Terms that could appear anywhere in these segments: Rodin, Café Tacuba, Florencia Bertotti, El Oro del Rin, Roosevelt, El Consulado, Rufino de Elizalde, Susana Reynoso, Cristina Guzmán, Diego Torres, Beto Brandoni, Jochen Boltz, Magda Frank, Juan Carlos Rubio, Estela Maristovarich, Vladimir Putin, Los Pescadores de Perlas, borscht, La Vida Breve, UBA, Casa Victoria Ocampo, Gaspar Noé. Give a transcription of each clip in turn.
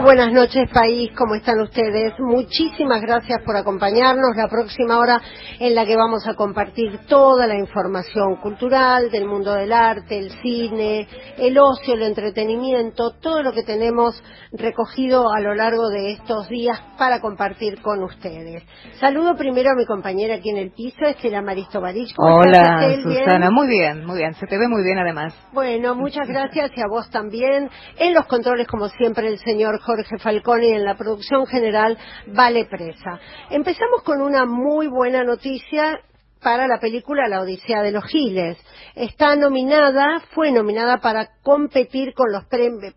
Muy buenas noches, país, ¿cómo están ustedes? Muchísimas gracias por acompañarnos. La próxima hora en la que vamos a compartir toda la información cultural del mundo del arte, el cine, el ocio, el entretenimiento, todo lo que tenemos recogido a lo largo de estos días para compartir con ustedes. Saludo primero a mi compañera aquí en el piso, Estela Maristovarich. Hola, estás, Susana, ¿bien? Muy bien, se te ve muy bien además. Bueno, muchas gracias y a vos también. En los controles, como siempre, el señor Jorge Falcón y en la producción general, Vale Presa. Empezamos con una muy buena noticia para la película La Odisea de los Giles. Fue nominada para competir con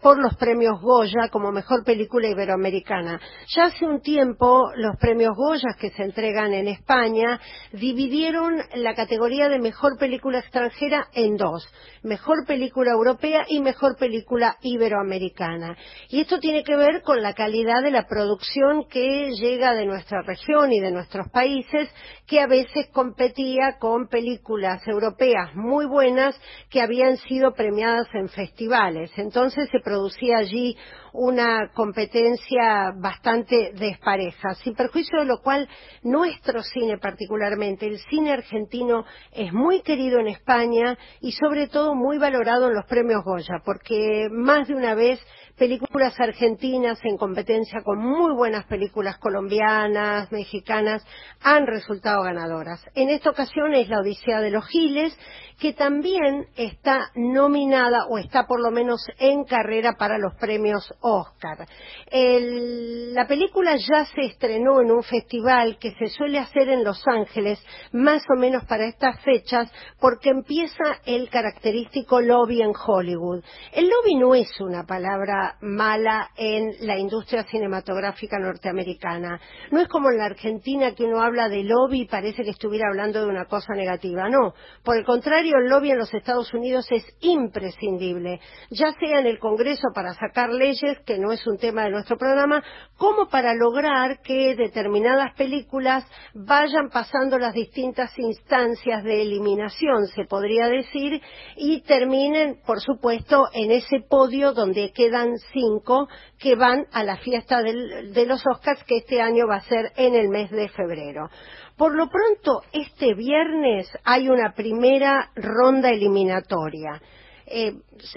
por los premios Goya como mejor película iberoamericana. Ya hace un tiempo los premios Goya que se entregan en España dividieron la categoría de mejor película extranjera en dos: mejor película europea y mejor película iberoamericana. Y esto tiene que ver con la calidad de la producción que llega de nuestra región y de nuestros países, que a veces competía con películas europeas muy buenas que habían sido premiadas en festivales. Entonces se producía allí una competencia bastante despareja, sin perjuicio de lo cual nuestro cine, particularmente el cine argentino, es muy querido en España y sobre todo muy valorado en los premios Goya, porque más de una vez películas argentinas en competencia con muy buenas películas colombianas, mexicanas, han resultado ganadoras. En esta ocasión es La Odisea de los Giles, que también está nominada o está por lo menos en carrera para los premios Oscar. La película ya se estrenó en un festival que se suele hacer en Los Ángeles, más o menos para estas fechas, porque empieza el característico lobby en Hollywood. El lobby no es una palabra mala en la industria cinematográfica norteamericana. No es como en la Argentina, que uno habla de lobby y parece que estuviera hablando de una cosa negativa. No, por el contrario, el lobby en los Estados Unidos es imprescindible, ya sea en el Congreso para sacar leyes, que no es un tema de nuestro programa, como para lograr que determinadas películas vayan pasando las distintas instancias de eliminación, se podría decir, y terminen, por supuesto, en ese podio donde quedan 5 que van a la fiesta de los Oscars, que este año va a ser en el mes de febrero. Por lo pronto, este viernes hay una primera ronda eliminatoria.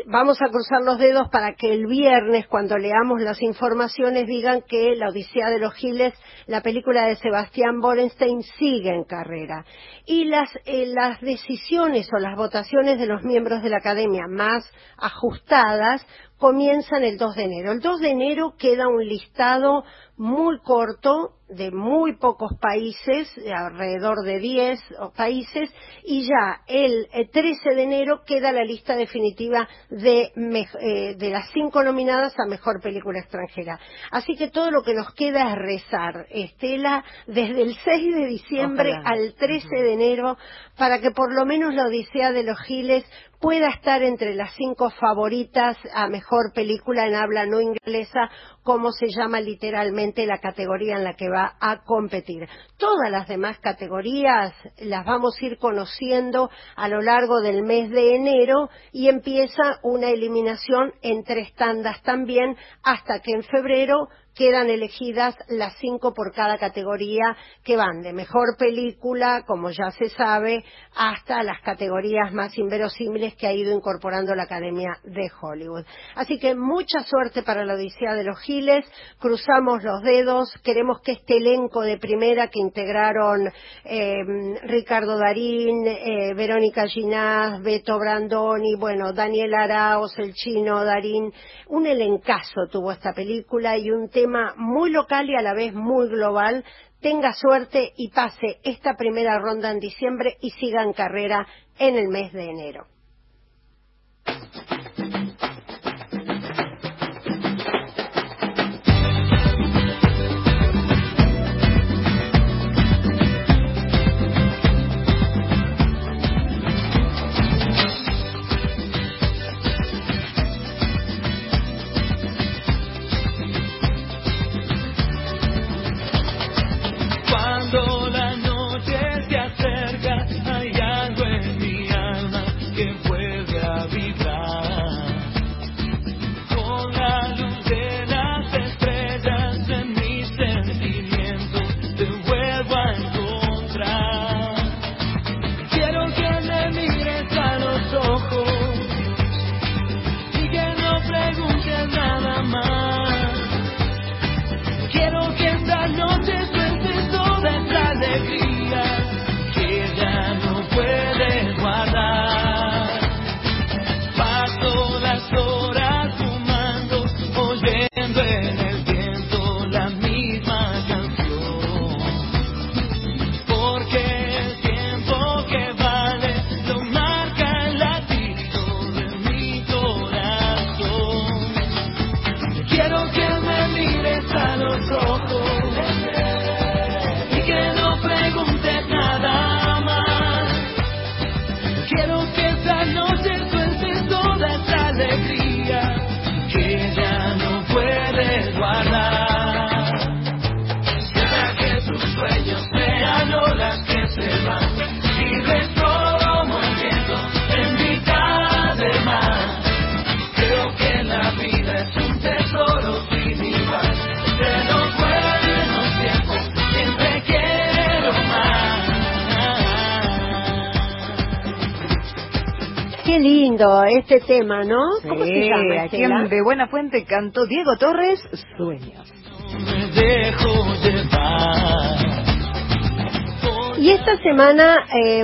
Vamos a cruzar los dedos para que el viernes, cuando leamos las informaciones, digan que La Odisea de los Giles, la película de Sebastián Borenstein, sigue en carrera. Y las decisiones o las votaciones de los miembros de la Academia más ajustadas comienzan el 2 de enero. El 2 de enero queda un listado muy corto de muy pocos países, de alrededor de 10 países, y ya el 13 de enero queda la lista definitiva de las 5 nominadas a mejor película extranjera. Así que todo lo que nos queda es rezar, Estela, desde el 6 de diciembre al 13 de enero, para que por lo menos La Odisea de los Giles pueda estar entre las 5 favoritas a mejor película en habla no inglesa, como se llama literalmente la categoría en la que va a competir. Todas las demás categorías las vamos a ir conociendo a lo largo del mes de enero y empieza una eliminación en 3 tandas también, hasta que en febrero quedan elegidas las 5 por cada categoría, que van de mejor película, como ya se sabe, hasta las categorías más inverosímiles que ha ido incorporando la Academia de Hollywood. Así que mucha suerte para La Odisea de los Giles, cruzamos los dedos, queremos que este elenco de primera que integraron Ricardo Darín, Verónica Ginás, Beto Brandoni, Daniel Araos, El Chino Darín, un elencazo tuvo esta película y un tema muy local y a la vez muy global, tenga suerte y pase esta primera ronda en diciembre y siga en carrera en el mes de enero. Cuando la noche se acerca, hay algo en mi alma que lindo este tema, ¿no? Sí, ¿cómo se llama? Aquí en de Buena Fuente cantó Diego Torres, Sueños. Me dejo llevar. Y esta semana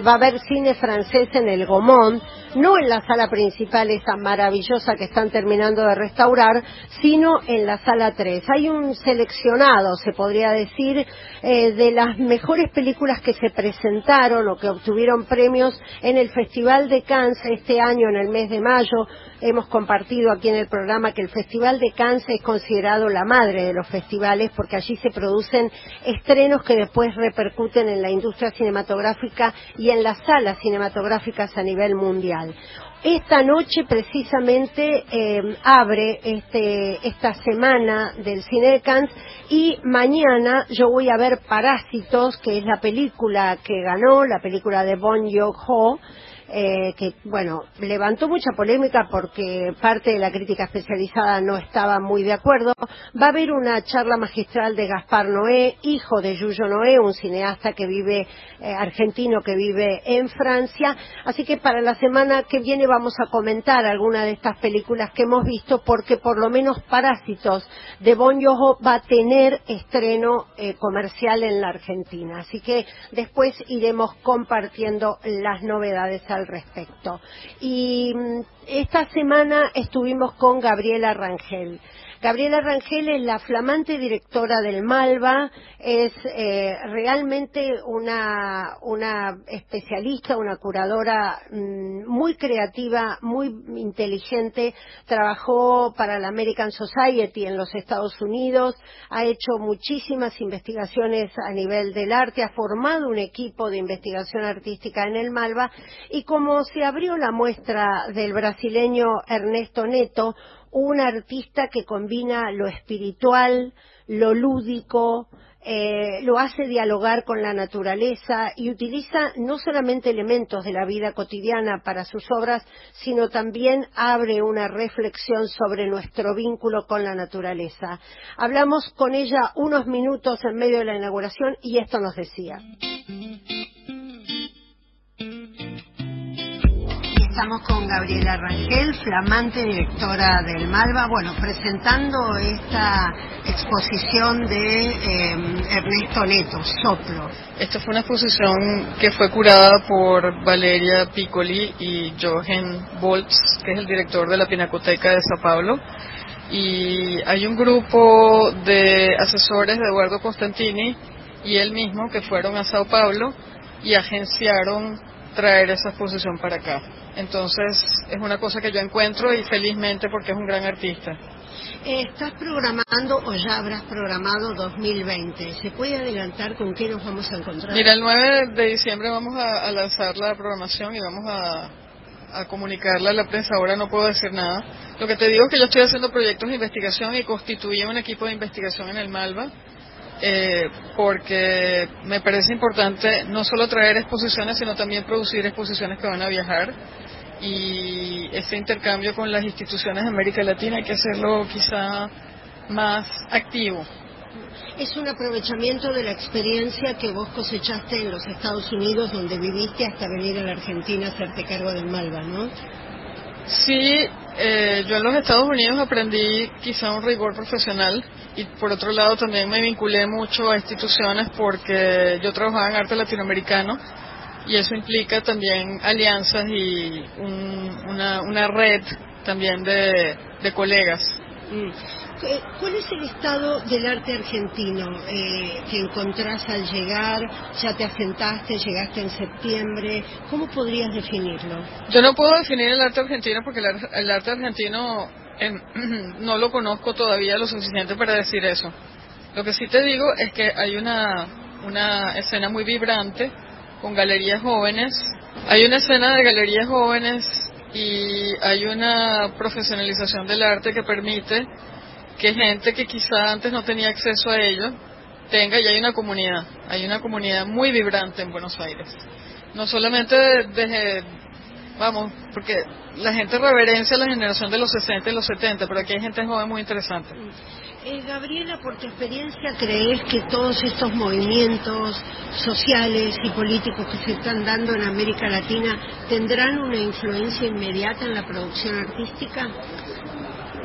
va a haber cine francés en el Gaumont, no en la sala principal, esa maravillosa que están terminando de restaurar, sino en la sala 3. Hay un seleccionado, se podría decir, de las mejores películas que se presentaron o que obtuvieron premios en el Festival de Cannes este año, en el mes de mayo. Hemos compartido aquí en el programa que el Festival de Cannes es considerado la madre de los festivales porque allí se producen estrenos que después repercuten en la industria cinematográfica y en las salas cinematográficas a nivel mundial. Esta noche precisamente abre esta semana del cine de Cannes y mañana yo voy a ver Parásitos, que es la película que ganó, la película de Bong Joon-ho, que bueno, levantó mucha polémica porque parte de la crítica especializada no estaba muy de acuerdo. Va a haber una charla magistral de Gaspar Noé, hijo de Yuyo Noé, un cineasta que vive argentino que vive en Francia, así que para la semana que viene vamos a comentar alguna de estas películas que hemos visto, porque por lo menos Parásitos de Bong Joon-ho va a tener estreno comercial en la Argentina, así que después iremos compartiendo las novedades al respecto. Y esta semana estuvimos con Gabriela Rangel. Gabriela Rangel es la flamante directora del Malba, es realmente una especialista, una curadora muy creativa, muy inteligente, trabajó para la American Society en los Estados Unidos, ha hecho muchísimas investigaciones a nivel del arte, ha formado un equipo de investigación artística en el Malba, y como se abrió la muestra del brasileño Ernesto Neto, un artista que combina lo espiritual, lo lúdico, lo hace dialogar con la naturaleza y utiliza no solamente elementos de la vida cotidiana para sus obras, sino también abre una reflexión sobre nuestro vínculo con la naturaleza. Hablamos con ella unos minutos en medio de la inauguración y esto nos decía. Estamos con Gabriela Rangel, flamante directora del Malva, bueno, presentando esta exposición de Ernesto Neto, Soplo. Esta fue una exposición que fue curada por Valeria Piccoli y Jochen Boltz, que es el director de la Pinacoteca de Sao Paulo. Y hay un grupo de asesores de Eduardo Constantini y él mismo que fueron a Sao Paulo y agenciaron traer esa exposición para acá. Entonces es una cosa que yo encuentro y felizmente porque es un gran artista. ¿Estás programando o ya habrás programado 2020? ¿Se puede adelantar con qué nos vamos a encontrar? Mira, el 9 de diciembre vamos a lanzar la programación y vamos a comunicarla a la prensa. Ahora no puedo decir nada. Lo que te digo es que yo estoy haciendo proyectos de investigación y constituí un equipo de investigación en el Malva. Porque me parece importante no solo traer exposiciones, sino también producir exposiciones que van a viajar, y este intercambio con las instituciones de América Latina hay que hacerlo quizá más activo. Es un aprovechamiento de la experiencia que vos cosechaste en los Estados Unidos, donde viviste hasta venir a la Argentina a hacerte cargo del Malva, ¿no? Sí, yo en los Estados Unidos aprendí quizá un rigor profesional y por otro lado también me vinculé mucho a instituciones porque yo trabajaba en arte latinoamericano y eso implica también alianzas y una red también de colegas. ¿Cuál es el estado del arte argentino que encontrás al llegar? Ya te asentaste, llegaste en septiembre. ¿Cómo podrías definirlo? Yo no puedo definir el arte argentino porque el arte argentino no lo conozco todavía lo suficiente para decir eso. Lo que sí te digo es que hay una escena muy vibrante con galerías jóvenes. Hay una escena de galerías jóvenes y hay una profesionalización del arte que permite que gente que quizá antes no tenía acceso a ello tenga, y hay una comunidad muy vibrante en Buenos Aires, no solamente desde Vamos, porque la gente reverencia a la generación de los 60 y los 70, pero aquí hay gente joven muy interesante. Gabriela, por tu experiencia, ¿crees que todos estos movimientos sociales y políticos que se están dando en América Latina tendrán una influencia inmediata en la producción artística?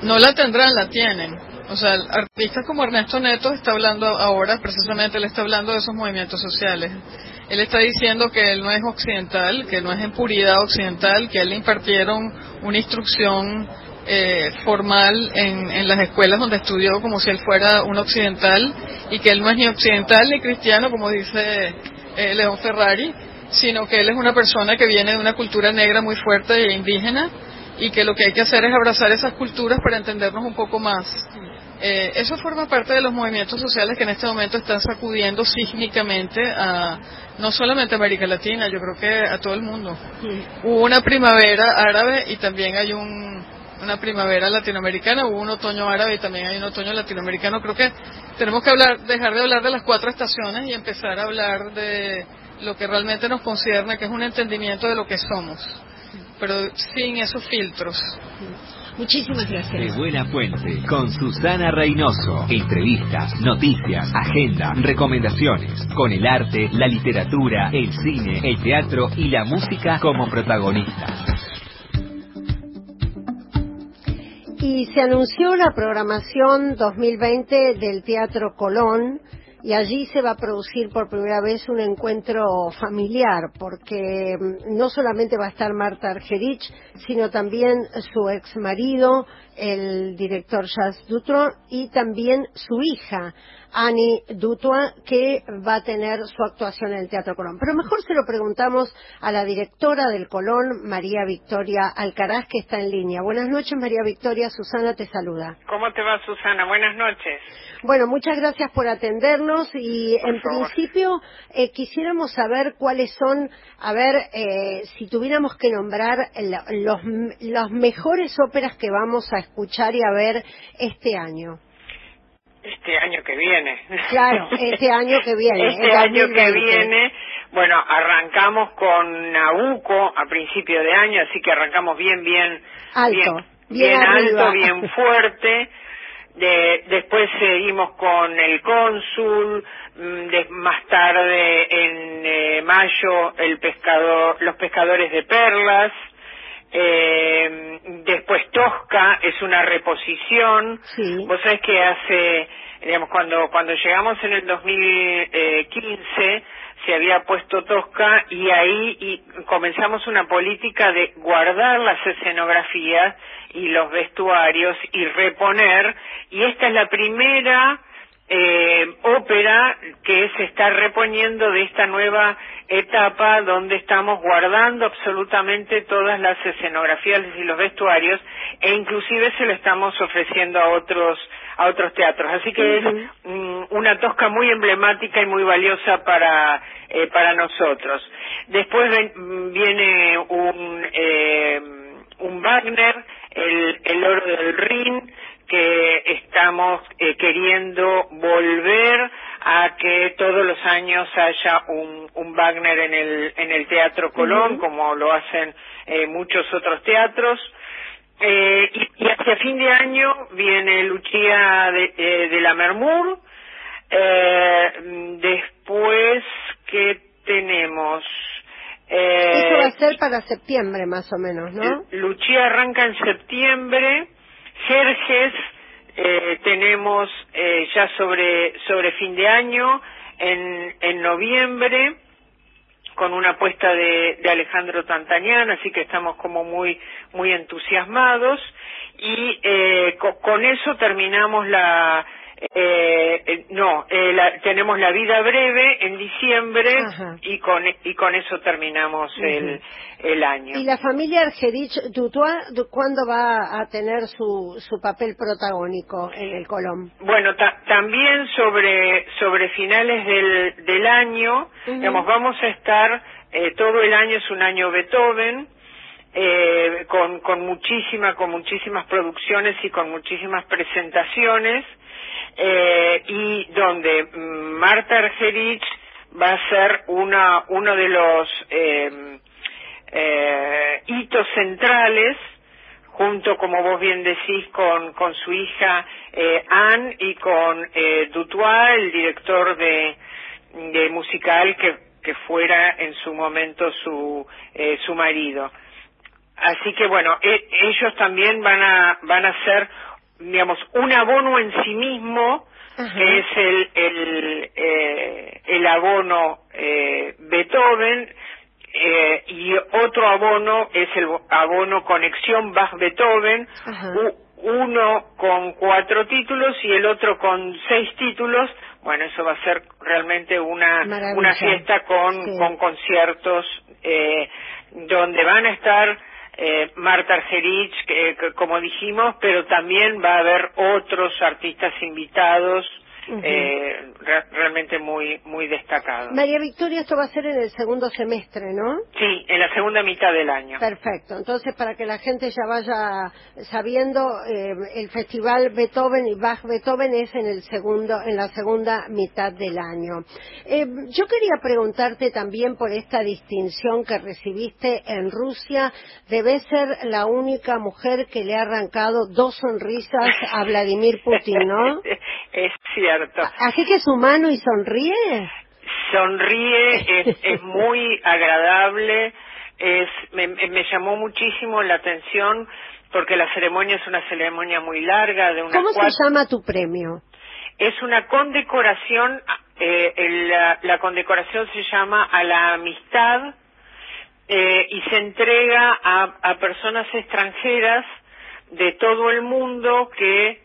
No la tendrán, la tienen. O sea, artistas como Ernesto Neto está hablando ahora, precisamente él está hablando de esos movimientos sociales. Él está diciendo que él no es occidental, que no es en puridad occidental, que a él le impartieron una instrucción formal en las escuelas donde estudió como si él fuera un occidental, y que él no es ni occidental ni cristiano, como dice León Ferrari, sino que él es una persona que viene de una cultura negra muy fuerte e indígena, y que lo que hay que hacer es abrazar esas culturas para entendernos un poco más. Eso forma parte de los movimientos sociales que en este momento están sacudiendo sísmicamente a no solamente América Latina, yo creo que a todo el mundo. Sí. Hubo una primavera árabe y también hay una primavera latinoamericana, hubo un otoño árabe y también hay un otoño latinoamericano. Creo que tenemos que dejar de hablar de las cuatro estaciones y empezar a hablar de lo que realmente nos concierne, que es un entendimiento de lo que somos, pero sin esos filtros. Muchísimas gracias. De Buena Fuente, con Susana Reynoso. Entrevistas, noticias, agenda, recomendaciones. Con el arte, la literatura, el cine, el teatro y la música como protagonistas. Y se anunció la programación 2020 del Teatro Colón, y allí se va a producir por primera vez un encuentro familiar, porque no solamente va a estar Marta Argerich, sino también su ex marido, el director Jacques Dutronc, y también su hija, Annie Dutoit, que va a tener su actuación en el Teatro Colón. Pero mejor se lo preguntamos a la directora del Colón, María Victoria Alcaraz, que está en línea. Buenas noches, María Victoria. Susana te saluda. ¿Cómo te va, Susana? Buenas noches. Bueno, muchas gracias por atendernos y, por favor, principio, quisiéramos saber cuáles son, si tuviéramos que nombrar las mejores óperas que vamos a escuchar y a ver este año. Este año que viene. Claro, este año que viene. Este año que viene, bueno, arrancamos con Nabucco a principio de año, así que arrancamos bien. Alto, bien fuerte. Después seguimos con El Cónsul, más tarde en mayo Los Pescadores de Perlas. Después Tosca es una reposición. Sí. Vos sabés que hace, digamos, cuando llegamos en el 2015 se había puesto Tosca, y ahí comenzamos una política de guardar las escenografías y los vestuarios y reponer, y esta es la primera ópera que se está reponiendo de esta nueva etapa, donde estamos guardando absolutamente todas las escenografías y los vestuarios, e inclusive se lo estamos ofreciendo a otros teatros, así que es una Tosca muy emblemática y muy valiosa para nosotros. Después viene un Wagner, el Oro del Rin, que estamos queriendo volver a que todos los años haya un Wagner en el Teatro Colón, como lo hacen muchos otros teatros. Y hacia fin de año viene Lucía de Lammermoor. Después, ¿qué tenemos? Eso va a ser para septiembre más o menos, ¿no? Lucía arranca en septiembre. Jerjes tenemos ya sobre fin de año, en noviembre, con una apuesta de Alejandro Tantañán, así que estamos como muy entusiasmados, y con eso terminamos tenemos La Vida Breve en diciembre. Ajá. y con eso terminamos el año. ¿Y la familia Argerich Dutoit cuándo va a tener su papel protagónico en el Colón? Bueno, también sobre finales del año, digamos, vamos a estar todo el año, es un año Beethoven. Con muchísimas producciones y con muchísimas presentaciones, y donde Marta Argerich va a ser uno de los hitos centrales, junto, como vos bien decís, con su hija Anne y con Dutoit, el director de musical que fuera en su momento su marido. Así que bueno, ellos también van a ser, digamos, un abono en sí mismo, que es el abono Beethoven, y otro abono es el abono Conexión Bach-Beethoven, uno con 4 títulos y el otro con 6 títulos. Bueno, eso va a ser realmente una fiesta con conciertos, donde van a estar Marta Argerich, que, como dijimos, pero también va a haber otros artistas invitados. Realmente muy muy destacado. María Victoria, esto va a ser en el segundo semestre, ¿no? Sí, en la segunda mitad del año. Perfecto, entonces para que la gente ya vaya sabiendo, el Festival Beethoven y Bach Beethoven es en la segunda mitad del año. Yo quería preguntarte también por esta distinción que recibiste en Rusia. Debes ser la única mujer que le ha arrancado 2 sonrisas a Vladimir Putin, ¿no? Es cierto. ¿Así que es humano y sonríe? Sonríe, es muy agradable. Me llamó muchísimo la atención porque la ceremonia es una ceremonia muy larga. ¿Cómo se llama tu premio? Es una condecoración, la condecoración se llama A la Amistad, y se entrega a personas extranjeras de todo el mundo que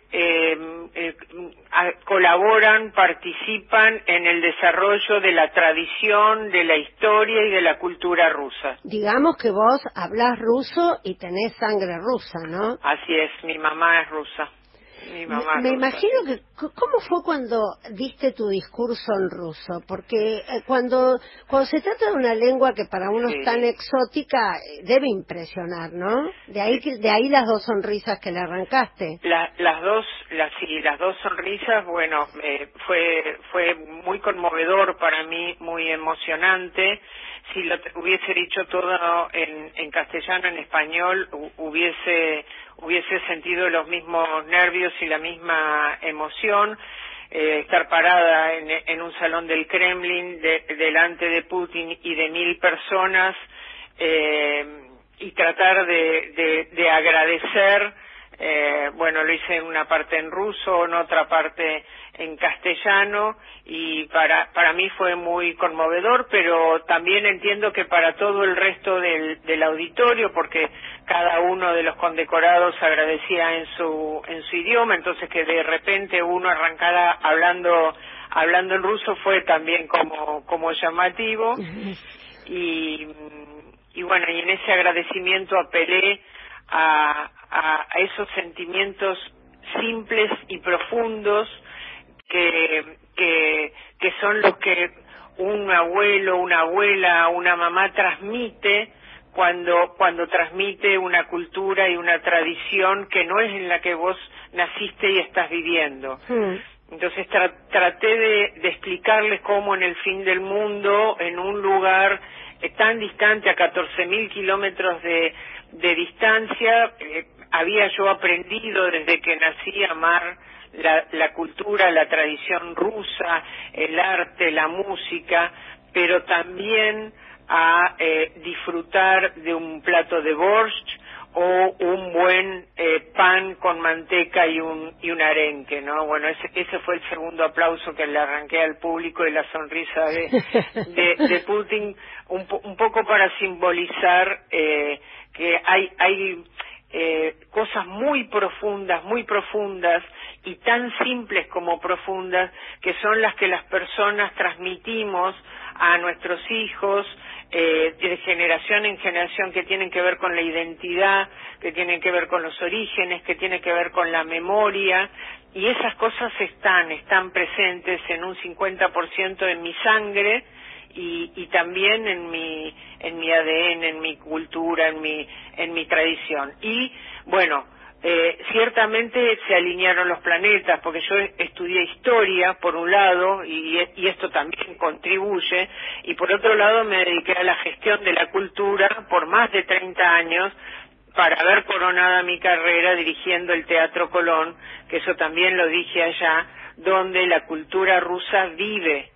colaboran, participan en el desarrollo de la tradición, de la historia y de la cultura rusa. Digamos que vos hablás ruso y tenés sangre rusa, ¿no? Así es, mi mamá es rusa. Me imagino que, ¿cómo fue cuando diste tu discurso en ruso? Porque cuando se trata de una lengua que para uno es tan exótica, debe impresionar, ¿no? De ahí las 2 sonrisas que le arrancaste. Las dos sonrisas, bueno, fue muy conmovedor para mí, muy emocionante. Si lo hubiese dicho todo en castellano, en español, hubiese sentido los mismos nervios y la misma emoción. Estar parada en un salón del Kremlin, delante de Putin y de 1000 personas, y tratar de agradecer. Bueno, lo hice en una parte en ruso, en otra parte en castellano, y para mí fue muy conmovedor, pero también entiendo que para todo el resto del auditorio, porque cada uno de los condecorados agradecía en su idioma, entonces que de repente uno arrancara hablando en ruso fue también como llamativo. Y bueno, y en ese agradecimiento apelé a esos sentimientos simples y profundos que son los que un abuelo, una abuela, una mamá transmite cuando transmite una cultura y una tradición que no es en la que vos naciste y estás viviendo. Entonces traté de explicarles cómo en el fin del mundo, en un lugar tan distante, a 14.000 kilómetros de distancia, había yo aprendido desde que nací a amar la cultura, la tradición rusa, el arte, la música, pero también a disfrutar de un plato de borscht o un buen pan con manteca y un arenque, ¿no? Bueno, ese fue el segundo aplauso que le arranqué al público, y la sonrisa de Putin, un poco para simbolizar que hay cosas muy profundas y tan simples como profundas, que son las que las personas transmitimos a nuestros hijos de generación en generación, que tienen que ver con la identidad, que tienen que ver con los orígenes, que tienen que ver con la memoria, y esas cosas están presentes en un 50% en mi sangre. Y también en mi ADN, en mi cultura, en mi tradición. Y bueno, Ciertamente se alinearon los planetas, porque yo estudié historia, por un lado, y esto también contribuye, y por otro lado me dediqué a la gestión de la cultura por más de 30 años, para haber coronado mi carrera dirigiendo el Teatro Colón, que eso también lo dije allá, donde la cultura rusa vive,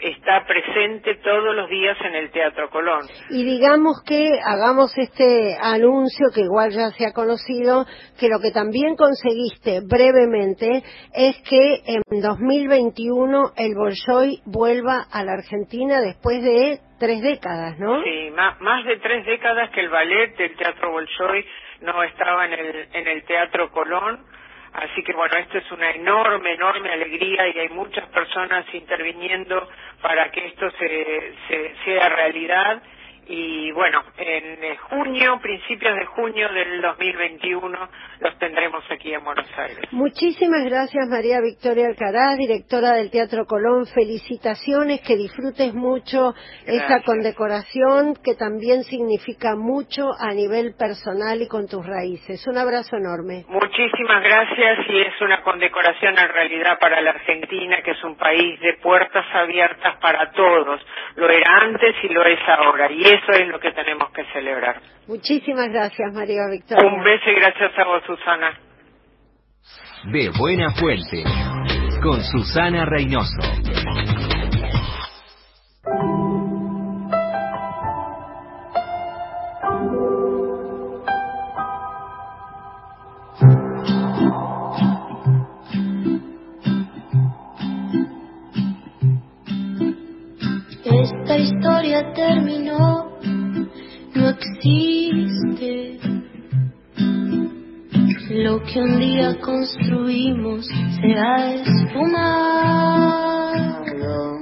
está presente todos los días en el Teatro Colón. Y digamos que hagamos este anuncio que igual ya se ha conocido, que lo que también conseguiste brevemente es que en 2021 el Bolshoi vuelva a la Argentina después de 3 décadas, ¿no? Sí, más de 3 décadas que el ballet del Teatro Bolshoi no estaba en el Teatro Colón. Así que bueno, esto es una enorme alegría y hay muchas personas interviniendo para que esto sea realidad. Y bueno, en junio, principios de junio del 2021, los tendremos aquí en Buenos Aires. Muchísimas gracias, María Victoria Alcaraz, directora del Teatro Colón. Felicitaciones, que disfrutes mucho esta condecoración, que también significa mucho a nivel personal y con tus raíces. Un abrazo enorme. Muchísimas gracias, y es una condecoración en realidad para la Argentina, que es un país de puertas abiertas para todos. Lo era antes y lo es ahora. Y eso es lo que tenemos que celebrar. Muchísimas gracias, María Victoria. Un beso y gracias a vos, Susana. De Buena Fuente, con Susana Reynoso. Esta historia terminó, no existe. Lo que un día construimos se ha esfumado.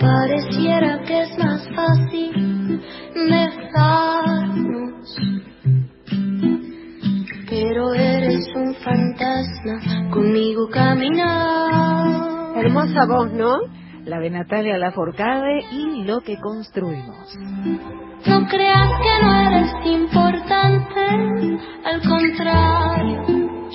Pareciera que es más fácil dejarnos, pero eres un fantasma conmigo caminando. Hermosa voz, ¿no? La de Natalia Lafourcade y Lo que construimos. No creas que no eres importante, al contrario,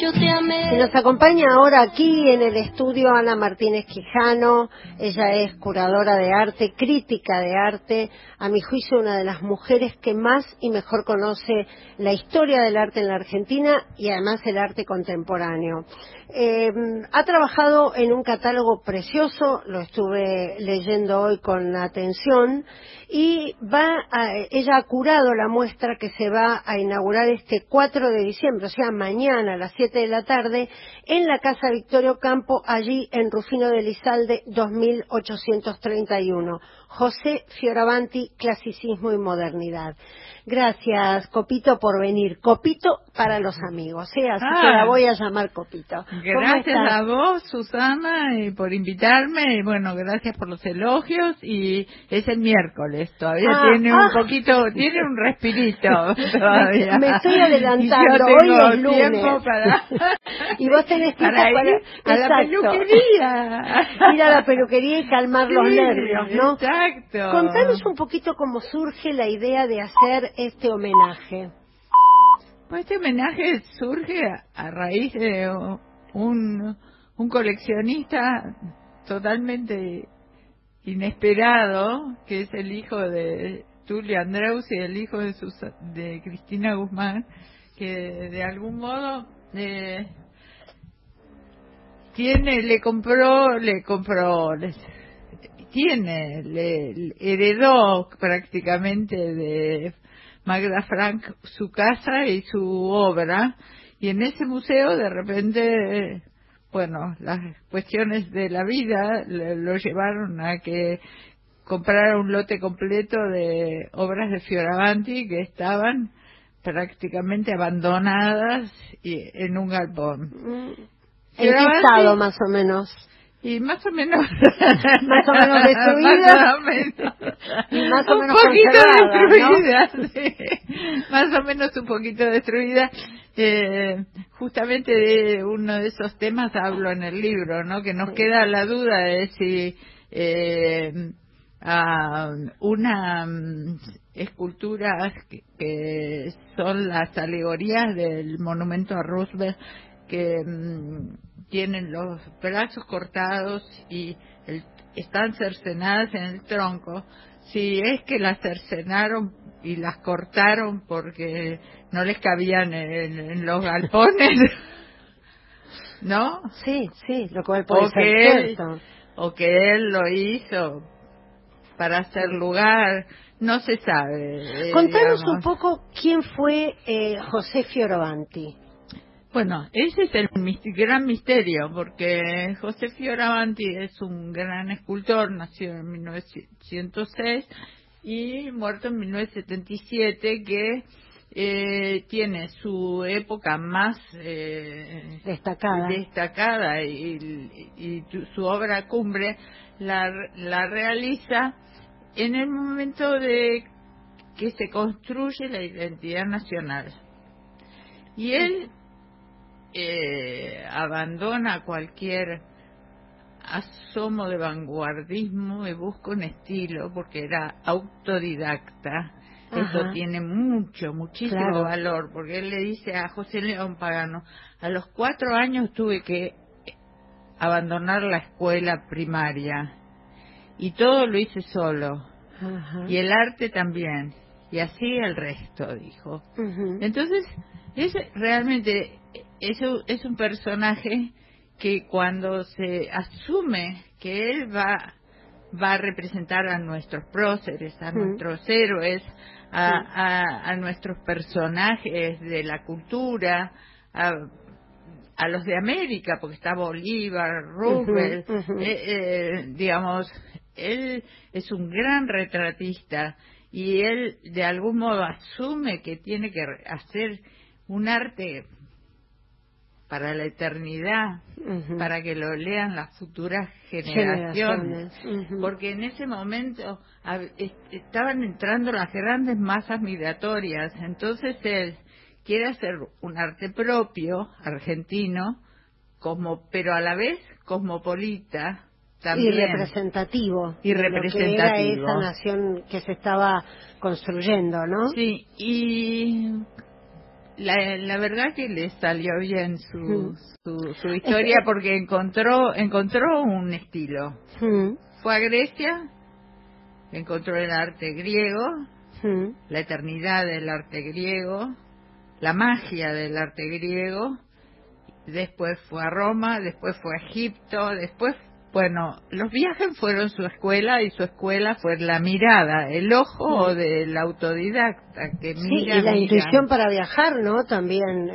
yo te amé. Nos acompaña ahora aquí en el estudio Ana Martínez Quijano. Ella es curadora de arte, crítica de arte, a mi juicio una de las mujeres que más y mejor conoce la historia del arte en la Argentina y además el arte contemporáneo. Ha trabajado en un catálogo precioso, lo estuve leyendo hoy con atención, y ella ha curado la muestra que se va a inaugurar este 4 de diciembre, o sea, mañana a las 7 de la tarde, en la Casa Victoria Ocampo, allí en Rufino de Elizalde 2831. José Fioravanti, Clasicismo y Modernidad. Gracias, Copito, por venir. Copito para los amigos, ¿eh? Así que la voy a llamar Copito. Gracias a vos, Susana, y por invitarme. Bueno, gracias por los elogios. Y es el miércoles, todavía tiene un poquito, tiene un respirito todavía. Me estoy adelantando, hoy es lunes. Para... y vos tenés tiempo para la peluquería. Ir a la peluquería y calmar los nervios, ¿no? Exacto. Contanos un poquito cómo surge la idea de hacer este homenaje. Pues este homenaje surge a raíz de un coleccionista totalmente inesperado, que es el hijo de Tulio Andreuzzi, el hijo de Cristina Guzmán, que de algún modo le heredó prácticamente de Magda Frank su casa y su obra, y en ese museo de repente, bueno, las cuestiones de la vida lo llevaron a que comprara un lote completo de obras de Fioravanti que estaban prácticamente abandonadas y en un galpón. ¿En qué estado más o menos? Y más o menos destruida, y más o menos un poquito destruida, ¿no? Sí. Más o menos un poquito destruida. Justamente de uno de esos temas hablo en el libro, ¿no? Que nos queda la duda de si a una escultura que son las alegorías del monumento a Roosevelt, que tienen los brazos cortados y están cercenadas en el tronco. Si es que las cercenaron y las cortaron porque no les cabían en los galpones, ¿no? Sí, sí, lo cual puede ser cierto. O que él lo hizo para hacer lugar, no se sabe. Contanos un poco quién fue José Fioravanti. Bueno, ese es el gran misterio, porque José Fioravanti es un gran escultor, nacido en 1906 y muerto en 1977, que tiene su época más destacada y su obra cumbre la realiza en el momento de que se construye la identidad nacional. Y él abandona cualquier asomo de vanguardismo y busca un estilo, porque era autodidacta. Ajá. Eso tiene muchísimo claro. valor, porque él le dice a José León Pagano: a los 4 años tuve que abandonar la escuela primaria y todo lo hice solo. Ajá. Y el arte también, y así el resto, dijo. Uh-huh. Entonces es realmente es un personaje que, cuando se asume que él va a representar a nuestros próceres, a nuestros héroes, a nuestros personajes de la cultura, a los de América, porque está Bolívar, Roosevelt, digamos, él es un gran retratista y él de algún modo asume que tiene que hacer un arte para la eternidad, para que lo lean las futuras generaciones. Porque en ese momento estaban entrando las grandes masas migratorias, entonces él quiere hacer un arte propio, argentino, pero a la vez cosmopolita también. Y representativo. Y representativo. Era esa nación que se estaba construyendo, ¿no? Sí, y la verdad que le salió bien su historia, porque encontró un estilo. Fue a Grecia, encontró el arte griego, la eternidad del arte griego, la magia del arte griego. Después fue a Roma, después fue a Egipto, después, bueno, los viajes fueron su escuela, y su escuela fue la mirada, el ojo del autodidacta que mira. Sí, y la intuición para viajar, ¿no? También.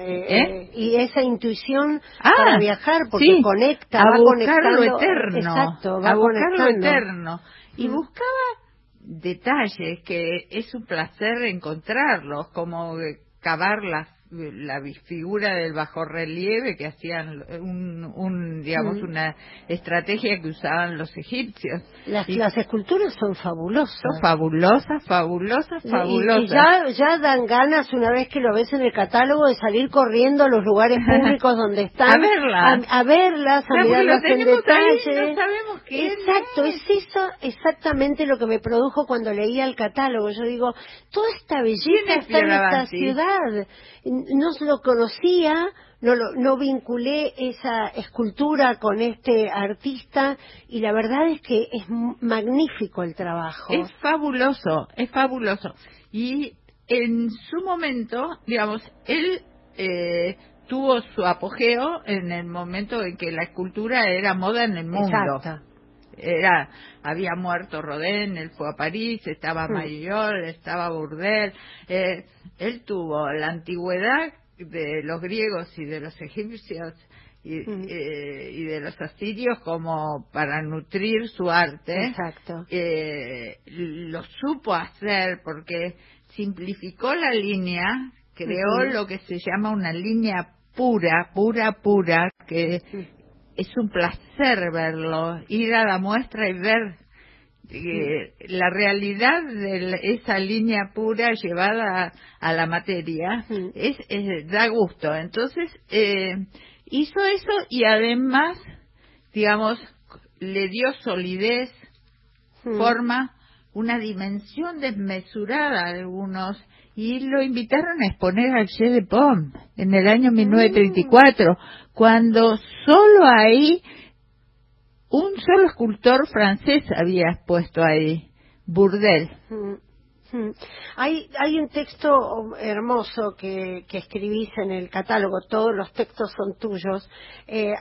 Y esa intuición para viajar, porque conecta, a buscar lo eterno. Exacto, va a buscar lo eterno. Y buscaba detalles que es un placer encontrarlos, como cavar la figura del bajorrelieve, que hacían una estrategia que usaban los egipcios. Las esculturas son fabulosas. Son fabulosas. Y ya dan ganas, una vez que lo ves en el catálogo, de salir corriendo a los lugares públicos donde están. A verlas, mirarlas en detalle. No sabemos qué es eso, exactamente lo que me produjo cuando leía el catálogo. Yo digo, toda esta belleza está en esta ciudad. No lo conocía, no vinculé esa escultura con este artista, y la verdad es que es magnífico el trabajo. Es fabuloso. Y en su momento, digamos, él tuvo su apogeo en el momento en que la escultura era moda en el mundo. Exacto. Había muerto Rodin, él fue a París, estaba Maillol, estaba Burdel. Él tuvo la antigüedad de los griegos y de los egipcios y de los asirios como para nutrir su arte. Exacto. Lo supo hacer porque simplificó la línea, creó lo que se llama una línea pura, que es un placer verlo, ir a la muestra y ver la realidad de esa línea pura llevada a la materia. Da gusto. Entonces hizo eso, y además, digamos, le dio solidez, forma una dimensión desmesurada de algunos, y lo invitaron a exponer al Jeu de Paume en el año 1934, cuando solo ahí un solo escultor francés había expuesto ahí, Burdel. Hay un texto hermoso que escribís en el catálogo, todos los textos son tuyos.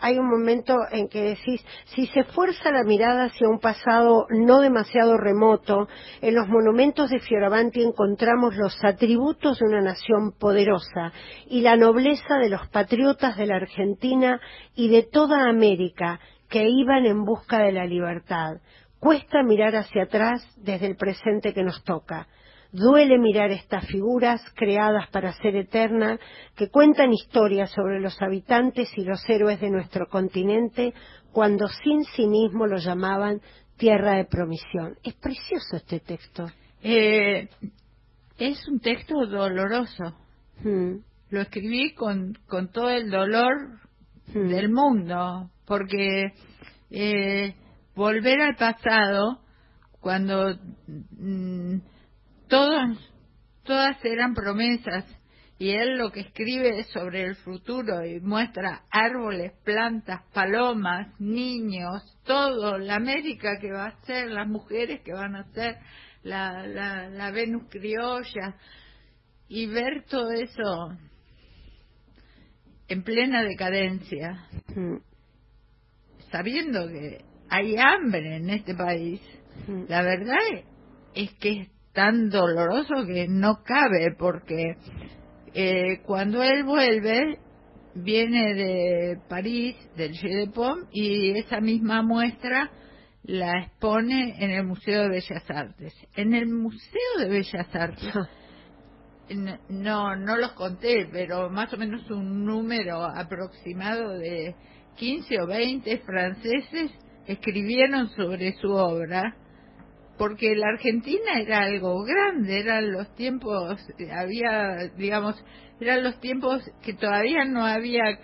Hay un momento en que decís, si se fuerza la mirada hacia un pasado no demasiado remoto, en los monumentos de Fioravanti encontramos los atributos de una nación poderosa y la nobleza de los patriotas de la Argentina y de toda América que iban en busca de la libertad. Cuesta mirar hacia atrás desde el presente que nos toca. Duele mirar estas figuras creadas para ser eterna, que cuentan historias sobre los habitantes y los héroes de nuestro continente, cuando sin cinismo lo llamaban tierra de promisión. Es precioso este texto. Es un texto doloroso. Lo escribí con todo el dolor del mundo, porque volver al pasado, cuando todas eran promesas, y él lo que escribe sobre el futuro y muestra árboles, plantas, palomas, niños, todo, la América que va a ser, las mujeres que van a ser, la Venus criolla, y ver todo eso en plena decadencia, sabiendo que hay hambre en este país. La verdad es que es tan doloroso que no cabe, porque cuando él vuelve, viene de París, del Jeu de Paume, y esa misma muestra la expone en el Museo de Bellas Artes. En el Museo de Bellas Artes, no los conté, pero más o menos un número aproximado de 15 o 20 franceses escribieron sobre su obra, porque la Argentina era algo grande, eran los tiempos que todavía no había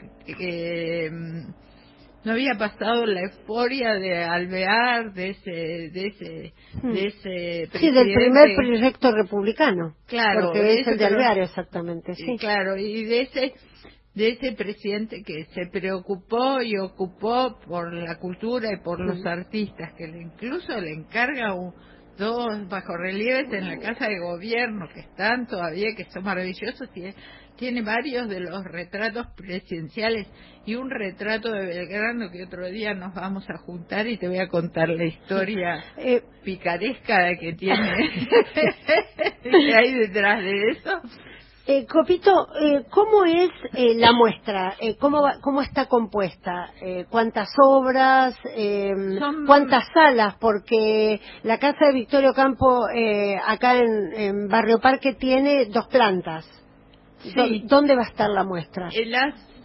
pasado la euforia de Álvear, de ese presidente. Sí, del primer proyecto republicano. Claro. Porque es el de Álvear, exactamente, sí. Claro, y de ese presidente que se preocupó y ocupó por la cultura y por los artistas, que incluso le encarga 2 bajorrelieves en la Casa de Gobierno, que están todavía, que son maravillosos, y tiene varios de los retratos presidenciales, y un retrato de Belgrano que otro día nos vamos a juntar y te voy a contar la historia picaresca que tiene que hay detrás de eso. Copito, ¿cómo es la muestra? ¿Cómo está compuesta? ¿Cuántas obras? ¿Cuántas salas? Porque la Casa de Victorio Campo, acá en Barrio Parque, tiene 2 plantas. Sí. ¿Dónde va a estar la muestra?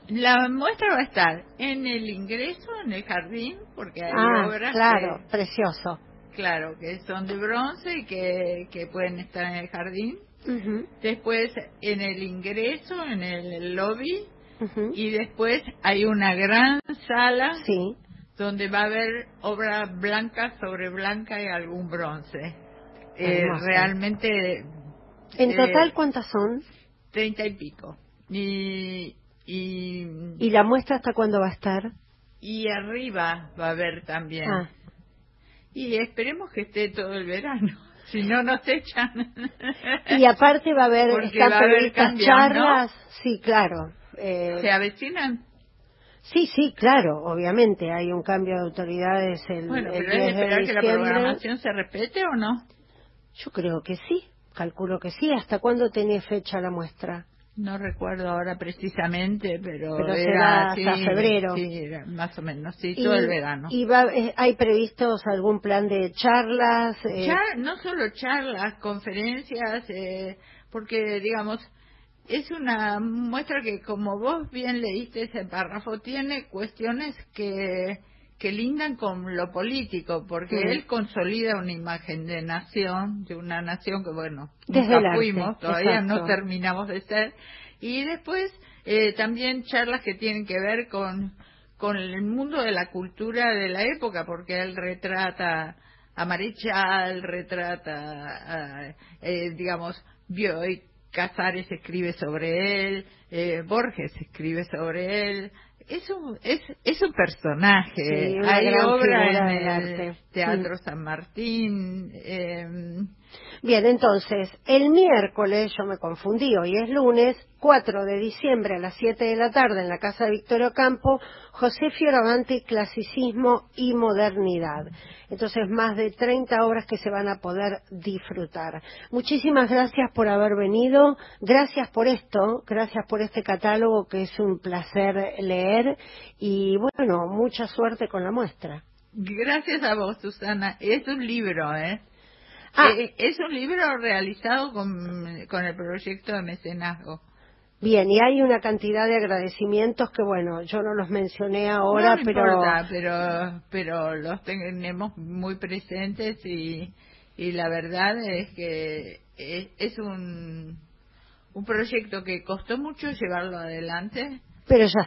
La muestra va a estar en el ingreso, en el jardín, porque hay obras... Claro, precioso. Claro, que son de bronce y que pueden estar en el jardín. Después en el ingreso, en el lobby, y después hay una gran sala donde va a haber obra blanca sobre blanca y algún bronce. Realmente... ¿En total cuántas son? 30 y pico. ¿Y la muestra hasta cuándo va a estar? Y arriba va a haber también. Y esperemos que esté todo el verano. Si no, nos echan. Y aparte va a haber, charlas, ¿no? Sí, claro. ¿Se avecinan? Sí, claro, obviamente. Hay un cambio de autoridades el 10 de diciembre. ¿Pero hay que esperar que la programación se respete o no? Yo creo que sí, calculo que sí. ¿Hasta cuándo tenía fecha la muestra? No recuerdo ahora precisamente, pero será hasta febrero. Sí, más o menos, todo el verano. ¿Y hay previstos algún plan de charlas? No solo charlas, conferencias, porque, digamos, es una muestra que, como vos bien leíste ese párrafo, tiene cuestiones que lindan con lo político, porque él consolida una imagen de nación, de una nación que, bueno, desde nunca fuimos, todavía no terminamos de ser, y después también charlas que tienen que ver con el mundo de la cultura de la época, porque él retrata Amarechal retrata, digamos, Bioy, Casares escribe sobre él, Borges escribe sobre él. Es un personaje. Sí, hay obras en el arte. Teatro San Martín. Bien, entonces, el miércoles, yo me confundí, hoy es lunes, 4 de diciembre a las 7 de la tarde en la Casa de Victorio Campo, José Fioravanti, Clasicismo y Modernidad. Entonces, más de 30 obras que se van a poder disfrutar. Muchísimas gracias por haber venido, gracias por esto, gracias por este catálogo que es un placer leer y, bueno, mucha suerte con la muestra. Gracias a vos, Susana. Es un libro, ¿eh? Ah. Es un libro realizado con el proyecto de mecenazgo. Bien, y hay una cantidad de agradecimientos que, bueno, yo no los mencioné ahora, pero los tenemos muy presentes y la verdad es que es un proyecto que costó mucho llevarlo adelante. Pero ya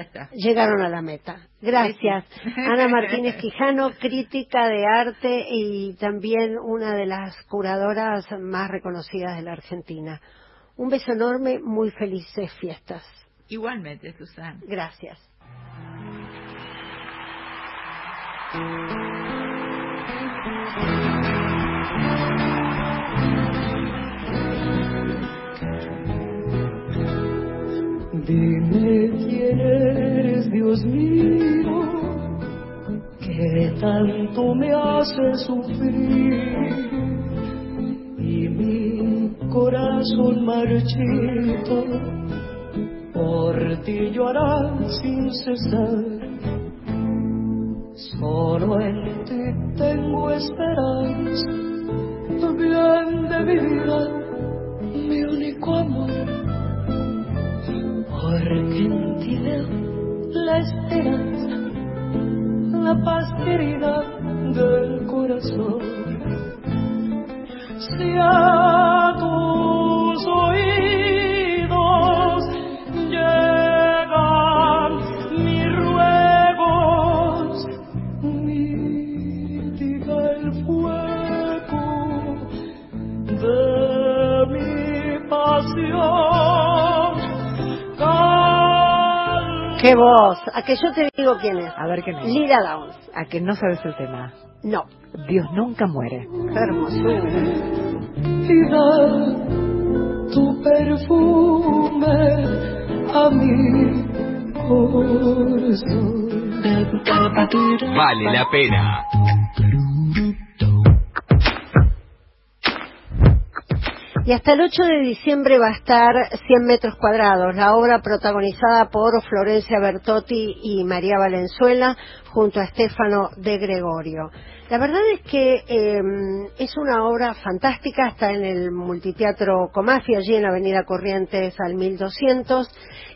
está. Llegaron a la meta. Gracias. Ana Martínez Quijano, crítica de arte y también una de las curadoras más reconocidas de la Argentina. Un beso enorme, muy felices fiestas. Igualmente, Susana. Gracias. Dime quién eres, Dios mío, que tanto me hace sufrir y mi corazón marchito por ti llorará sin cesar. Solo en ti tengo esperanza, tu bien de vida, mi único amor. Porque en ti veo la esperanza, la paz querida del corazón. Si a tus oídos llegan mis ruegos, mitiga el fuego de mi pasión. ¡Qué voz! ¿A que yo te digo quién es? A ver quién es. Lila Downs. ¿A que no sabes el tema? No. Dios nunca muere. ¡Qué hermosura! Tira tu perfume a mi corazón. Vale la pena. Y hasta el 8 de diciembre va a estar 100 metros cuadrados, la obra protagonizada por Florencia Bertotti y María Valenzuela junto a Stefano De Gregorio. La verdad es que es una obra fantástica, está en el Multiteatro Comafi, allí en Avenida Corrientes al 1200.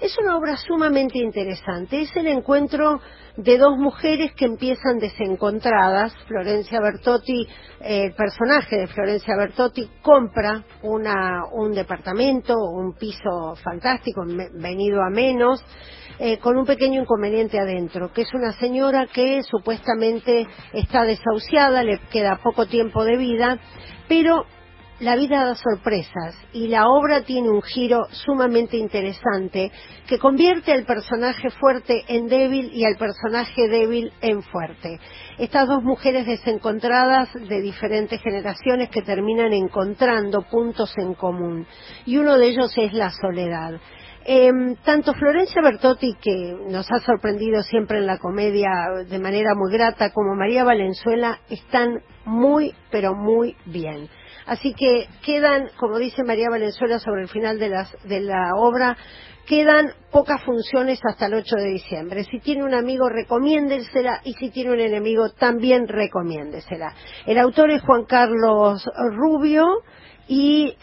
Es una obra sumamente interesante, es el encuentro de dos mujeres que empiezan desencontradas. Florencia Bertotti, el personaje de Florencia Bertotti, compra un departamento, un piso fantástico, venido a menos, con un pequeño inconveniente adentro, que es una señora que supuestamente está desahuciada, le queda poco tiempo de vida, pero la vida da sorpresas y la obra tiene un giro sumamente interesante que convierte al personaje fuerte en débil y al personaje débil en fuerte. Estas dos mujeres desencontradas de diferentes generaciones que terminan encontrando puntos en común y uno de ellos es la soledad. Tanto Florencia Bertotti, que nos ha sorprendido siempre en la comedia de manera muy grata, como María Valenzuela están muy, pero muy bien. Así que quedan, como dice María Valenzuela sobre el final de la obra, quedan pocas funciones hasta el 8 de diciembre. Si tiene un amigo, recomiéndensela, y si tiene un enemigo, también recomiéndesela. El autor es Juan Carlos Rubio y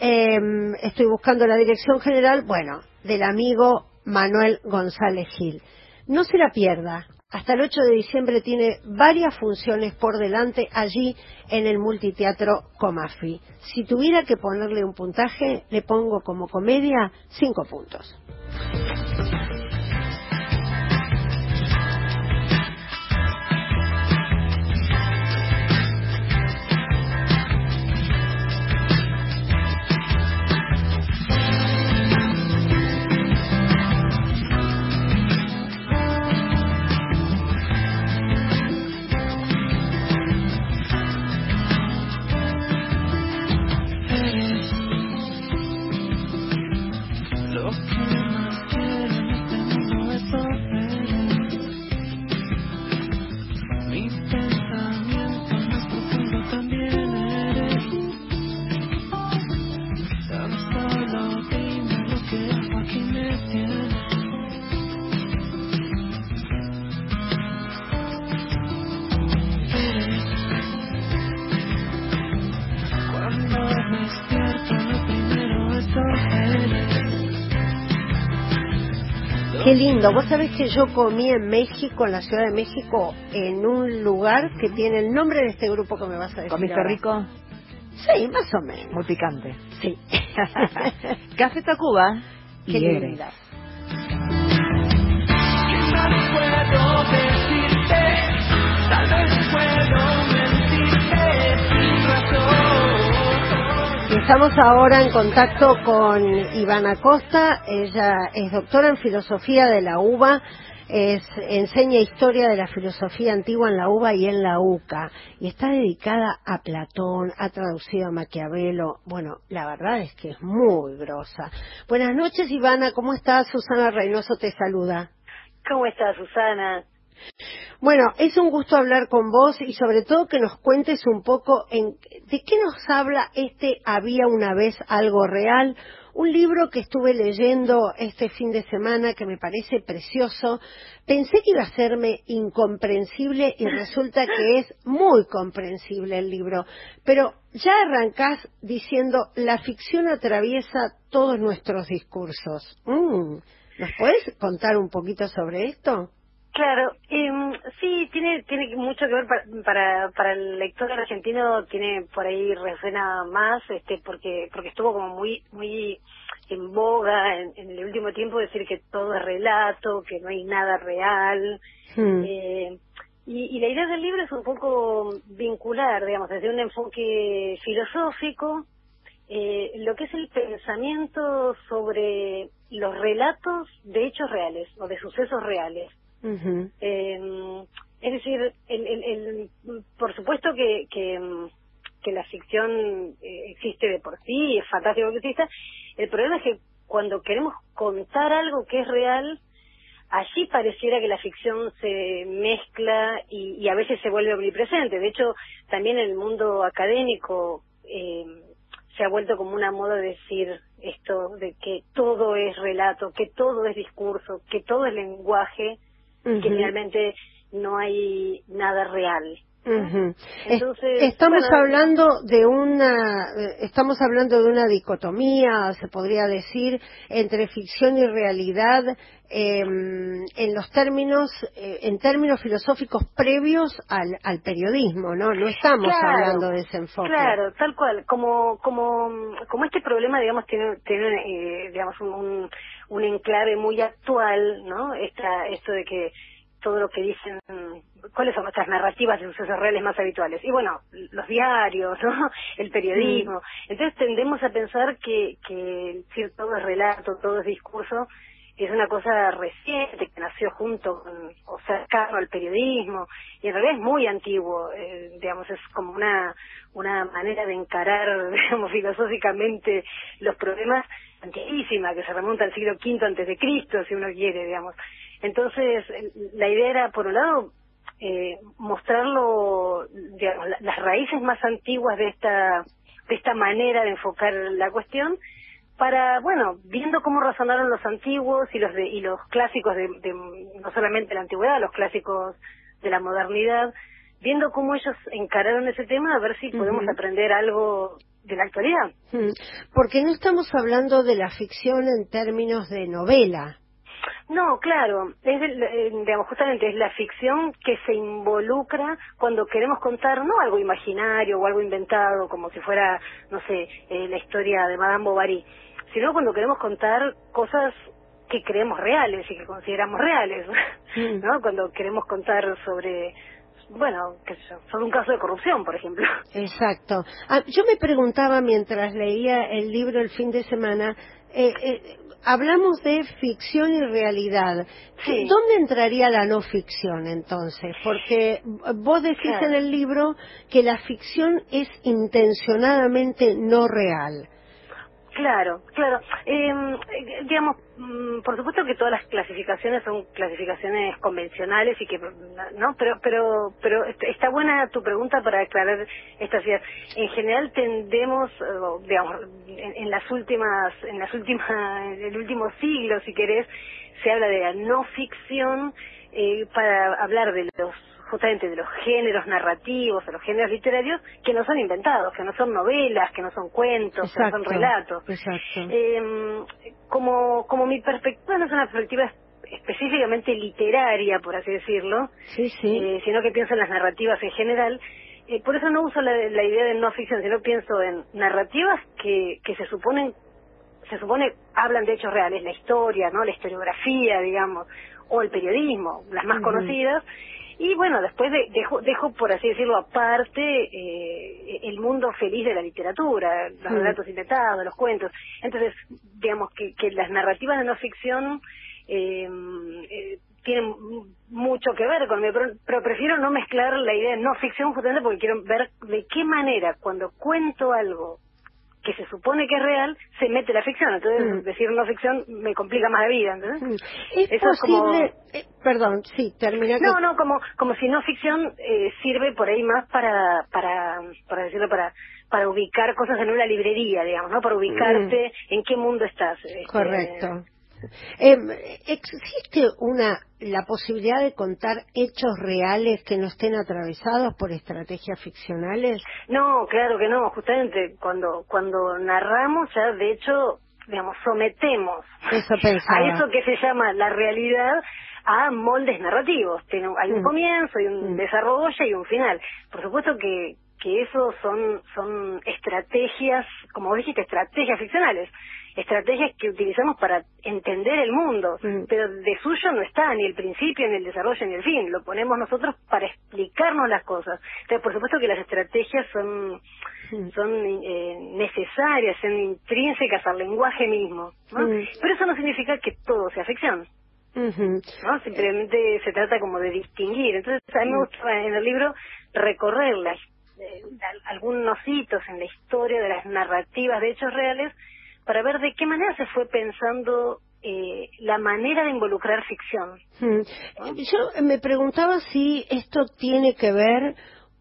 estoy buscando la dirección general, bueno, del amigo Manuel González Gil. No se la pierda. Hasta el 8 de diciembre tiene varias funciones por delante allí en el Multiteatro Comafi. Si tuviera que ponerle un puntaje, le pongo como comedia 5 puntos. Qué lindo. Vos sabés que yo comí en México, en la Ciudad de México, en un lugar que tiene el nombre de este grupo que me vas a decir. ¿Comiste rico? Sí, más o menos. Muy picante. Sí. Café Tacuba. Qué linda. Estamos ahora en contacto con Ivana Costa. Ella es doctora en filosofía de la UBA, enseña historia de la filosofía antigua en la UBA y en la UCA, y está dedicada a Platón, ha traducido a Maquiavelo. Bueno, la verdad es que es muy grosa. Buenas noches, Ivana, ¿cómo estás? Susana Reynoso te saluda. ¿Cómo estás, Susana? Bueno, es un gusto hablar con vos y sobre todo que nos cuentes un poco de qué nos habla este Había una vez algo real, un libro que estuve leyendo este fin de semana que me parece precioso. Pensé que iba a serme incomprensible y resulta que es muy comprensible el libro. Pero ya arrancás diciendo, la ficción atraviesa todos nuestros discursos. ¿Nos puedes contar un poquito sobre esto? Claro, sí, tiene mucho que ver para el lector argentino, tiene por ahí resuena más, porque estuvo como muy en boga en el último tiempo decir que todo es relato, que no hay nada real, y la idea del libro es un poco vincular, digamos, desde un enfoque filosófico, lo que es el pensamiento sobre los relatos de hechos reales o de sucesos reales. Uh-huh. Es decir, por supuesto que la ficción existe de por sí, es fantástico que exista. El problema es que cuando queremos contar algo que es real, allí pareciera que la ficción se mezcla y a veces se vuelve omnipresente. De hecho, también en el mundo académico se ha vuelto como una moda decir esto de que todo es relato, que todo es discurso, que todo es lenguaje, que realmente no hay nada real. Entonces, estamos hablando de una dicotomía, se podría decir, entre ficción y realidad, en términos filosóficos previos al periodismo, ¿no? No estamos hablando de ese enfoque. Claro, tal cual, como este problema, digamos, tiene digamos un enclave muy actual, ¿no? Esto de que todo lo que dicen, cuáles son nuestras narrativas de sucesos reales más habituales. Y bueno, los diarios, ¿no? El periodismo. Entonces tendemos a pensar que decir todo es relato, todo es discurso, es una cosa reciente que nació junto con, o cercano al periodismo, y en realidad es muy antiguo, digamos, es como una manera de encarar, digamos, filosóficamente los problemas antiquísima, que se remonta al siglo V a.C., si uno quiere, digamos. Entonces, la idea era, por un lado, mostrarlo, digamos, las raíces más antiguas de esta manera de enfocar la cuestión, para, bueno, viendo cómo razonaron los antiguos y los clásicos de no solamente la antigüedad, los clásicos de la modernidad, viendo cómo ellos encararon ese tema, a ver si podemos aprender algo de la actualidad. Porque no estamos hablando de la ficción en términos de novela. No, claro, digamos, justamente es la ficción que se involucra cuando queremos contar no algo imaginario o algo inventado, como si fuera, no sé, la historia de Madame Bovary, sino cuando queremos contar cosas que creemos reales y que consideramos reales, ¿no? Cuando queremos contar sobre, bueno, qué sé yo, sobre un caso de corrupción, por ejemplo. Exacto. Yo me preguntaba mientras leía el libro el fin de semana, hablamos de ficción y realidad. Sí. ¿Dónde entraría la no ficción, entonces? Porque vos decís en el libro que la ficción es intencionadamente no real. Claro. Digamos, por supuesto que todas las clasificaciones son clasificaciones convencionales y que, ¿no? Pero está buena tu pregunta para aclarar estas ideas. En general tendemos, digamos, en el último siglo, si querés, se habla de la no ficción para hablar de justamente de los géneros narrativos, de los géneros literarios, que no son inventados, que no son novelas, que no son cuentos, que no son relatos. Como mi perspectiva no es una perspectiva específicamente literaria, por así decirlo, sino que pienso en las narrativas en general. Por eso no uso la idea de no ficción, sino pienso en narrativas que se supone hablan de hechos reales, la historia, ¿no? La historiografía, digamos, o el periodismo, las más conocidas. Y bueno, después dejo, por así decirlo, aparte el mundo feliz de la literatura, los relatos inventados, los cuentos. Entonces, digamos que las narrativas de no ficción tienen mucho que ver conmigo, pero prefiero no mezclar la idea de no ficción justamente porque quiero ver de qué manera cuando cuento algo que se supone que es real, se mete la ficción. Entonces, decir no ficción me complica más la vida, ¿entendés? ¿Es posible? Como... perdón, sí, terminé. No, como si no ficción sirve por ahí más para decirlo, para ubicar cosas en una librería, digamos, ¿no? Para ubicarte en qué mundo estás. Correcto. ¿Existe la posibilidad de contar hechos reales que no estén atravesados por estrategias ficcionales? No, claro que no. Justamente cuando narramos, ya de hecho, digamos, sometemos a eso que se llama la realidad a moldes narrativos. Hay un comienzo, hay un desarrollo y un final. Por supuesto que eso son estrategias, como vos dijiste, estrategias ficcionales. Estrategias que utilizamos para entender el mundo, pero de suyo no está ni el principio, ni el desarrollo, ni el fin. Lo ponemos nosotros para explicarnos las cosas. Entonces, por supuesto que las estrategias son necesarias, son intrínsecas al lenguaje mismo, ¿no? Pero eso no significa que todo sea ficción. ¿No? Simplemente se trata como de distinguir. Entonces, a mí me gusta en el libro recorrer algunos hitos en la historia de las narrativas de hechos reales, para ver de qué manera se fue pensando la manera de involucrar ficción. Yo me preguntaba si esto tiene que ver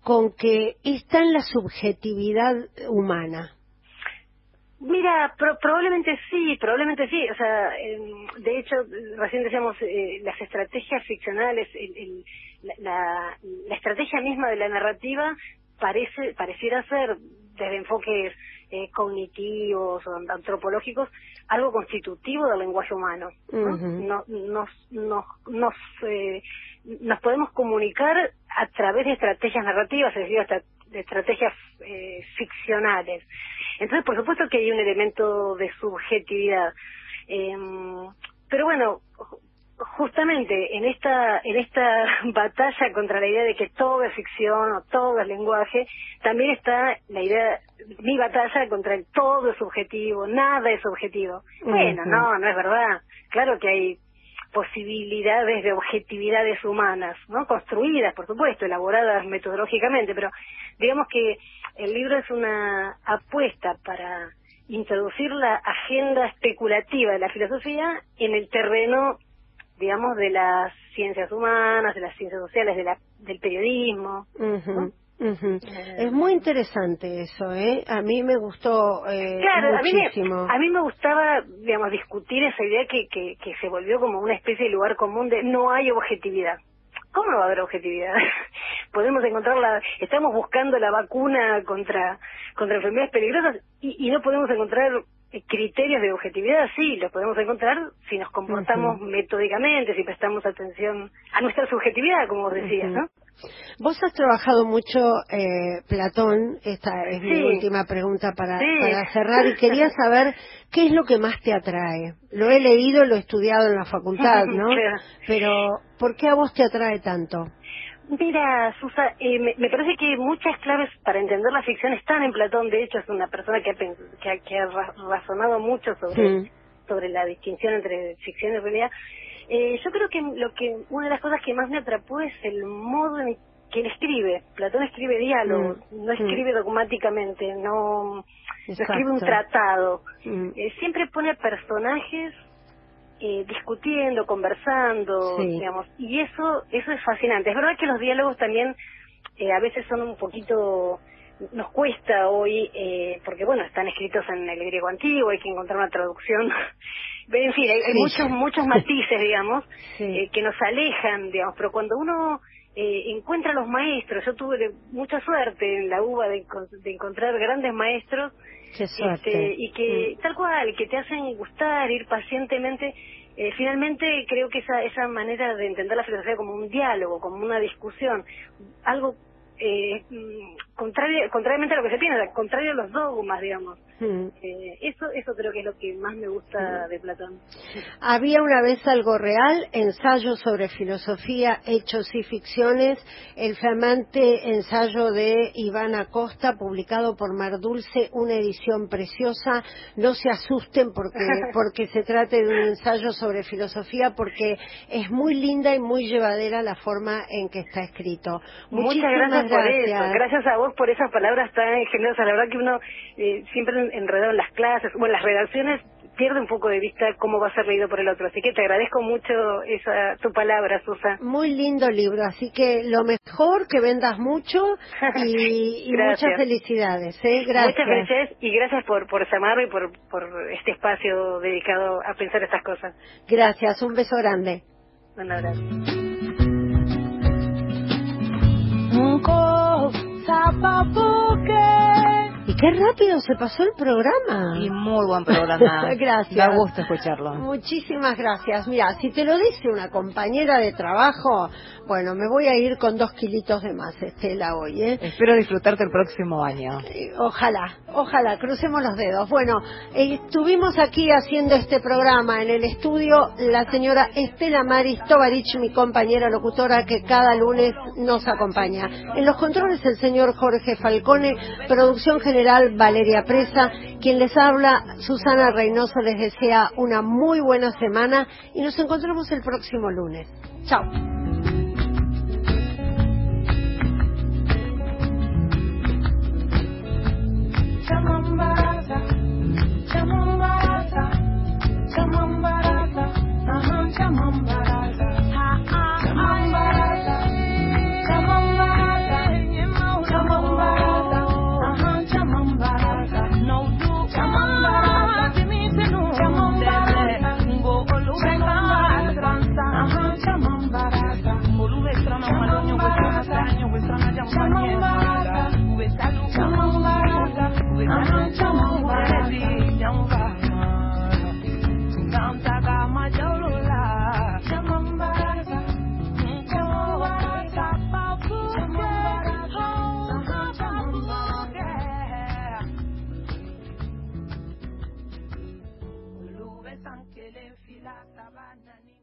con que está en la subjetividad humana. Mira, probablemente sí. O sea, de hecho, recién decíamos, las estrategias ficcionales, la estrategia misma de la narrativa pareciera ser, desde enfoques cognitivos o antropológicos, algo constitutivo del lenguaje humano, ¿no? Nos podemos comunicar a través de estrategias narrativas, es decir, hasta de estrategias ficcionales. Entonces, por supuesto que hay un elemento de subjetividad. Pero bueno, justamente en esta batalla contra la idea de que todo es ficción o todo es lenguaje, también está la idea, mi batalla contra el todo es subjetivo, nada es objetivo. Bueno, no es verdad. Claro que hay posibilidades de objetividades humanas, ¿no? Construidas, por supuesto, elaboradas metodológicamente, pero digamos que el libro es una apuesta para introducir la agenda especulativa de la filosofía en el terreno, digamos, de las ciencias humanas, de las ciencias sociales, del periodismo. Es muy interesante eso, ¿eh? A mí me gustó muchísimo. A mí me gustaba, digamos, discutir esa idea que se volvió como una especie de lugar común de no hay objetividad. ¿Cómo no va a haber objetividad? Podemos encontrarla, estamos buscando la vacuna contra enfermedades peligrosas y no podemos encontrar criterios de objetividad. Sí, los podemos encontrar si nos comportamos metódicamente, si prestamos atención a nuestra subjetividad, como vos decías, ¿no? Vos has trabajado mucho Platón, esta es mi última pregunta para cerrar, y quería saber qué es lo que más te atrae. Lo he leído, lo he estudiado en la facultad, ¿no? Claro. Pero ¿por qué a vos te atrae tanto? Mira, Susa, me parece que muchas claves para entender la ficción están en Platón. De hecho, es una persona que ha razonado mucho sobre la distinción entre ficción y realidad. Yo creo que una de las cosas que más me atrapó es el modo en que él escribe. Platón escribe diálogos, no escribe dogmáticamente, no escribe un tratado. Siempre pone a personajes discutiendo, conversando, digamos, y eso es fascinante. Es verdad que los diálogos también a veces son un poquito... nos cuesta hoy, porque bueno, están escritos en el griego antiguo, hay que encontrar una traducción. En fin, hay muchos matices, digamos, que nos alejan, digamos, pero cuando uno encuentra a los maestros, yo tuve mucha suerte en la UBA de encontrar grandes maestros, y que tal cual, que te hacen gustar, ir pacientemente, Finalmente creo que esa manera de entender la filosofía como un diálogo, como una discusión, algo contrariamente a lo que se piensa, contrario a los dogmas, digamos. Eso creo que es lo que más me gusta de Platón. Había una vez algo real, ensayo sobre filosofía, hechos y ficciones, el flamante ensayo de Ivana Costa, publicado por Mar Dulce, una edición preciosa. No se asusten porque se trate de un ensayo sobre filosofía, porque es muy linda y muy llevadera la forma en que está escrito. Muchísimas gracias por eso, gracias a vos por esas palabras tan ingeniosas. La verdad que uno siempre enredado en las clases, bueno, las redacciones pierde un poco de vista cómo va a ser leído por el otro, así que te agradezco mucho tu palabra, Susa. Muy lindo libro, así que lo mejor, que vendas mucho y muchas felicidades, gracias. Muchas felicidades y gracias por llamarme y por este espacio dedicado a pensar estas cosas. Gracias, un beso grande. Un abrazo. Y qué rápido se pasó el programa. Y muy buen programa. Gracias. Da gusto escucharlo. Muchísimas gracias. Mira, si te lo dice una compañera de trabajo, bueno, me voy a ir con 2 kilitos de más, Estela, hoy. Espero disfrutarte el próximo año. Ojalá, crucemos los dedos. Bueno, estuvimos aquí haciendo este programa en el estudio la señora Estela Maris Tovarich, mi compañera locutora que cada lunes nos acompaña. En los controles el señor Jorge Falcone, producción general Valeria Presa, quien les habla Susana Reynoso, les desea una muy buena semana y nos encontramos el próximo lunes. Chao. Sabana